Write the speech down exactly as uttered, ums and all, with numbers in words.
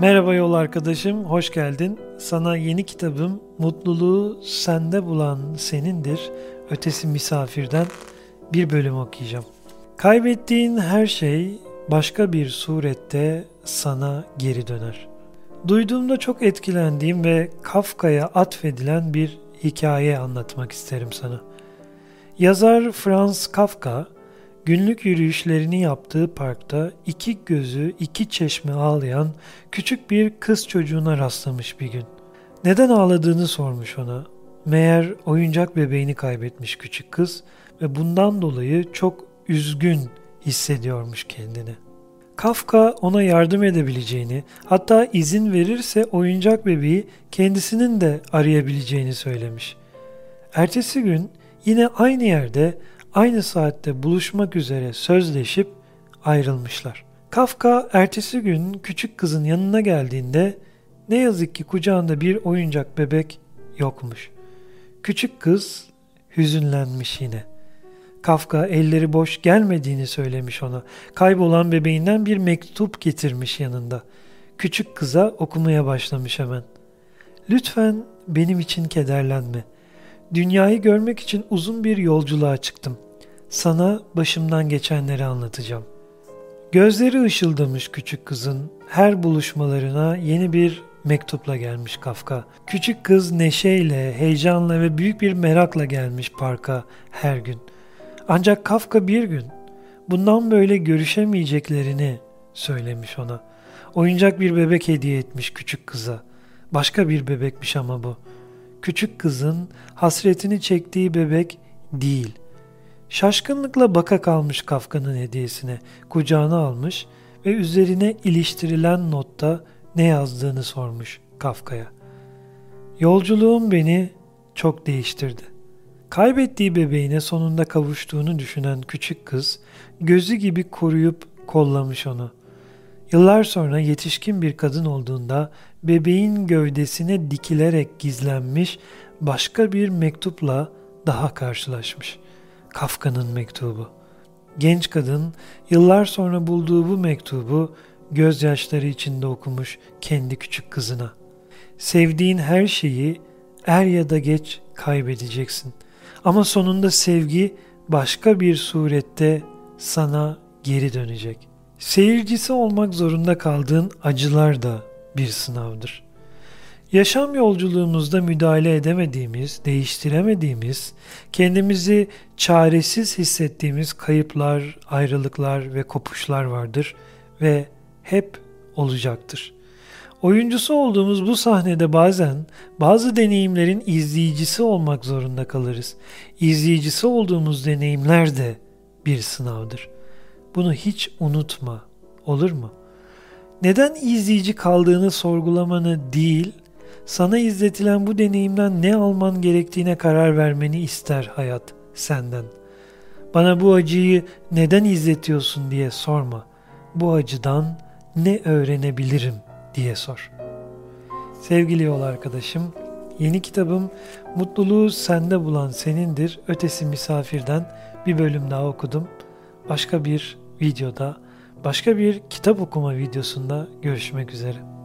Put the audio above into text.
Merhaba yol arkadaşım, hoş geldin. Sana yeni kitabım Mutluluğu Sende Bulan Senindir, Ötesi Misafir'den bir bölüm okuyacağım. Kaybettiğin her şey başka bir surette sana geri döner. Duyduğumda çok etkilendiğim ve Kafka'ya atfedilen bir hikaye anlatmak isterim sana. Yazar Franz Kafka, günlük yürüyüşlerini yaptığı parkta iki gözü iki çeşme ağlayan küçük bir kız çocuğuna rastlamış bir gün. Neden ağladığını sormuş ona. Meğer oyuncak bebeğini kaybetmiş küçük kız ve bundan dolayı çok üzgün hissediyormuş kendini. Kafka ona yardım edebileceğini, hatta izin verirse oyuncak bebeği kendisinin de arayabileceğini söylemiş. Ertesi gün yine aynı yerde, aynı saatte buluşmak üzere sözleşip ayrılmışlar. Kafka ertesi gün küçük kızın yanına geldiğinde ne yazık ki kucağında bir oyuncak bebek yokmuş. Küçük kız hüzünlenmiş yine. Kafka elleri boş gelmediğini söylemiş ona. Kaybolan bebeğinden bir mektup getirmiş yanında. Küçük kıza okumaya başlamış hemen. "Lütfen benim için kederlenme. Dünyayı görmek için uzun bir yolculuğa çıktım. Sana başımdan geçenleri anlatacağım." Gözleri ışıldamış küçük kızın. Her buluşmalarına yeni bir mektupla gelmiş Kafka. Küçük kız neşeyle, heyecanla ve büyük bir merakla gelmiş parka her gün. Ancak Kafka bir gün bundan böyle görüşemeyeceklerini söylemiş ona. Oyuncak bir bebek hediye etmiş küçük kıza. Başka bir bebekmiş ama bu. Küçük kızın hasretini çektiği bebek değil. Şaşkınlıkla baka kalmış Kafka'nın hediyesine, kucağına almış ve üzerine iliştirilen notta ne yazdığını sormuş Kafka'ya. "Yolculuğum beni çok değiştirdi." Kaybettiği bebeğine sonunda kavuştuğunu düşünen küçük kız, gözü gibi koruyup kollamış onu. Yıllar sonra yetişkin bir kadın olduğunda bebeğin gövdesine dikilerek gizlenmiş başka bir mektupla daha karşılaşmış. Kafka'nın mektubu. Genç kadın yıllar sonra bulduğu bu mektubu gözyaşları içinde okumuş kendi küçük kızına. "Sevdiğin her şeyi er ya da geç kaybedeceksin. Ama sonunda sevgi başka bir surette sana geri dönecek." Seyircisi olmak zorunda kaldığın acılar da bir sınavdır. Yaşam yolculuğumuzda müdahale edemediğimiz, değiştiremediğimiz, kendimizi çaresiz hissettiğimiz kayıplar, ayrılıklar ve kopuşlar vardır ve hep olacaktır. Oyuncusu olduğumuz bu sahnede bazen bazı deneyimlerin izleyicisi olmak zorunda kalırız. İzleyicisi olduğumuz deneyimler de bir sınavdır. Bunu hiç unutma, olur mu? Neden izleyici kaldığını sorgulamanı değil, sana izletilen bu deneyimden ne alman gerektiğine karar vermeni ister hayat senden. Bana bu acıyı neden izletiyorsun diye sorma. Bu acıdan ne öğrenebilirim diye sor. Sevgili yol arkadaşım, yeni kitabım Mutluluğu Sende Bulan Senindir, Ötesi Misafir'den bir bölüm daha okudum. Başka bir videoda, başka bir kitap okuma videosunda görüşmek üzere.